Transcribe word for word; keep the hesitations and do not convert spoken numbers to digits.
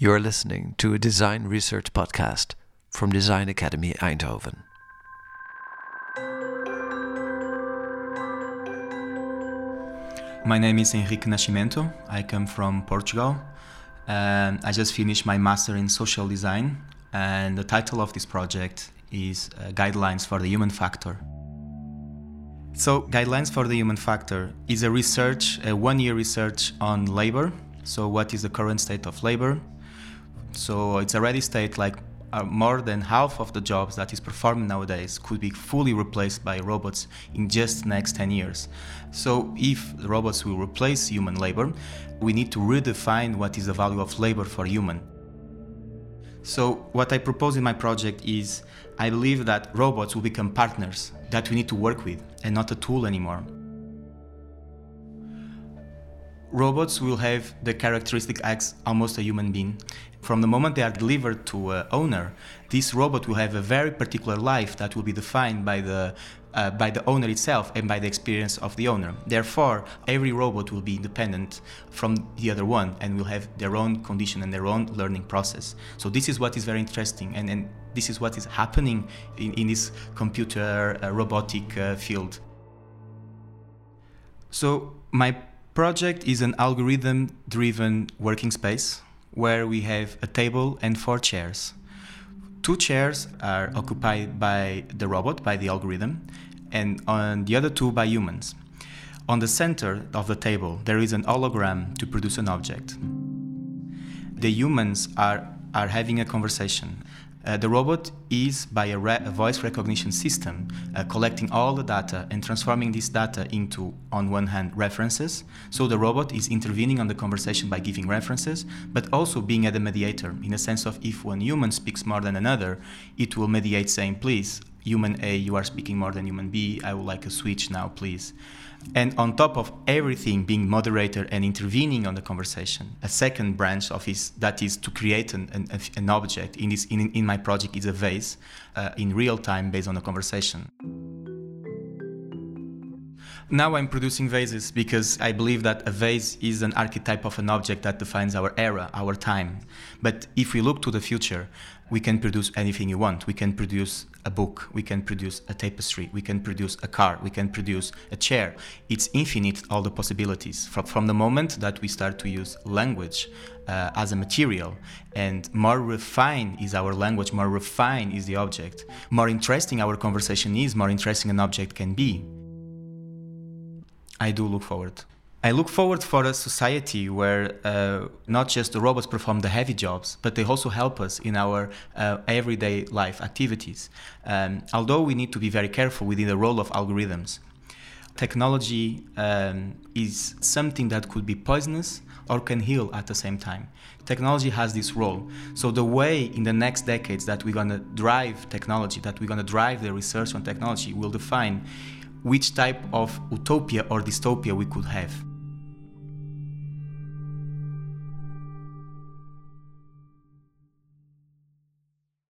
You are listening to a design research podcast from Design Academy Eindhoven. My name is Henrique Nascimento. I come from Portugal. Um, I just finished my master in social design, and the title of this project is uh, Guidelines for the Human Factor. So, Guidelines for the Human Factor is a research, a one-year research on labor. So, what is the current state of labor? So it's a ready state, like uh, more than half of the jobs that is performed nowadays could be fully replaced by robots in just the next ten years. So if the robots will replace human labor, we need to redefine what is the value of labor for human. So what I propose in my project is, I believe that robots will become partners that we need to work with and not a tool anymore. Robots will have the characteristic acts almost a human being. From the moment they are delivered to an owner, this robot will have a very particular life that will be defined by the uh, by the owner itself and by the experience of the owner. Therefore, every robot will be independent from the other one and will have their own condition and their own learning process. So this is what is very interesting, and, and this is what is happening in, in this computer uh, robotic uh, field. So my The project is an algorithm-driven working space where we have a table and four chairs. Two chairs are occupied by the robot, by the algorithm, and on the other two by humans. On the center of the table, there is an hologram to produce an object. The humans are, are having a conversation. Uh, the robot is, by a, re- a voice recognition system, uh, collecting all the data and transforming this data into, on one hand, references. So the robot is intervening on the conversation by giving references, but also being a mediator, in a sense of if one human speaks more than another, it will mediate saying, please, human A, you are speaking more than human B, I would like a switch now, please. And on top of everything, being moderator and intervening on the conversation, a second branch of his, that is to create an, an, an object. In, this, in, in my project, is a vase uh, in real time based on the conversation. Now I'm producing vases because I believe that a vase is an archetype of an object that defines our era, our time. But if we look to the future, we can produce anything you want. We can produce a book, we can produce a tapestry, we can produce a car, we can produce a chair. It's infinite, all the possibilities. From, from the moment that we start to use language uh, as a material, and more refined is our language, more refined is the object. More interesting our conversation is, more interesting an object can be. I do look forward. I look forward for a society where uh, not just the robots perform the heavy jobs, but they also help us in our uh, everyday life activities. Um, although we need to be very careful within the role of algorithms. Technology um, is something that could be poisonous or can heal at the same time. Technology has this role. So the way in the next decades that we're going to drive technology, that we're going to drive the research on technology, will define which type of utopia or dystopia we could have.